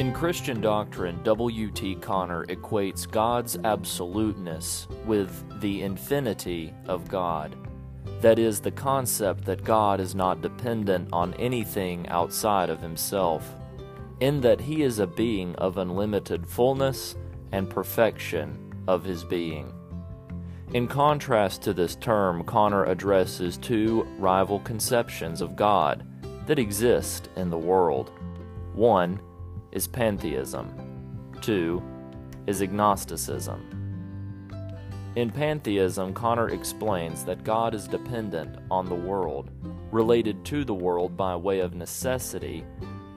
In Christian doctrine, W.T. Conner equates God's absoluteness with the infinity of God. That is, the concept that God is not dependent on anything outside of himself, in that he is a being of unlimited fullness and perfection of his being. In contrast to this term, Conner addresses two rival conceptions of God that exist in the world. One is pantheism. Two is agnosticism. In pantheism, Conner explains that God is dependent on the world, related to the world by way of necessity,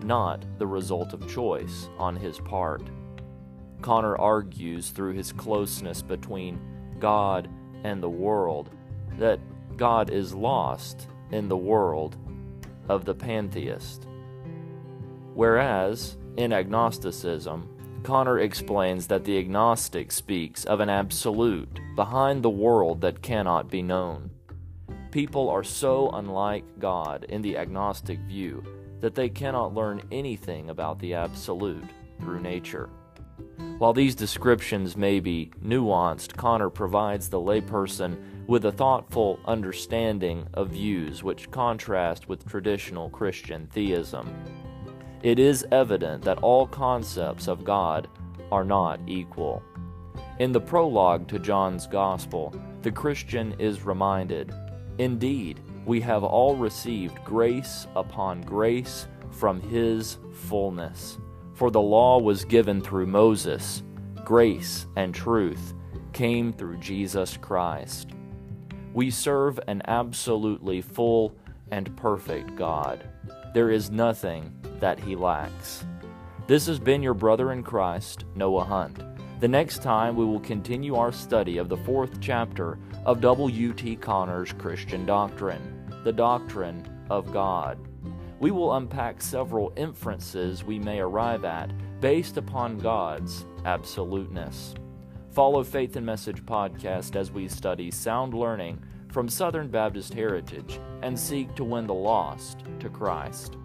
not the result of choice on his part. Conner argues through his closeness between God and the world that God is lost in the world of the pantheist. Whereas, in agnosticism, Conner explains that the agnostic speaks of an absolute behind the world that cannot be known. People are so unlike God in the agnostic view that they cannot learn anything about the absolute through nature. While these descriptions may be nuanced, Conner provides the layperson with a thoughtful understanding of views which contrast with traditional Christian theism. It is evident that all concepts of God are not equal. In the prologue to John's Gospel, the Christian is reminded, "Indeed, we have all received grace upon grace from His fullness. For the law was given through Moses, grace and truth came through Jesus Christ." We serve an absolutely full and perfect God. There is nothing that he lacks. This has been your brother in Christ, Noah Hunt. The next time we will continue our study of the fourth chapter of W.T. Conner's Christian doctrine, the Doctrine of God. We will unpack several inferences we may arrive at based upon God's absoluteness. Follow Faith and Message podcast as we study sound learning from Southern Baptist heritage and seek to win the lost to Christ.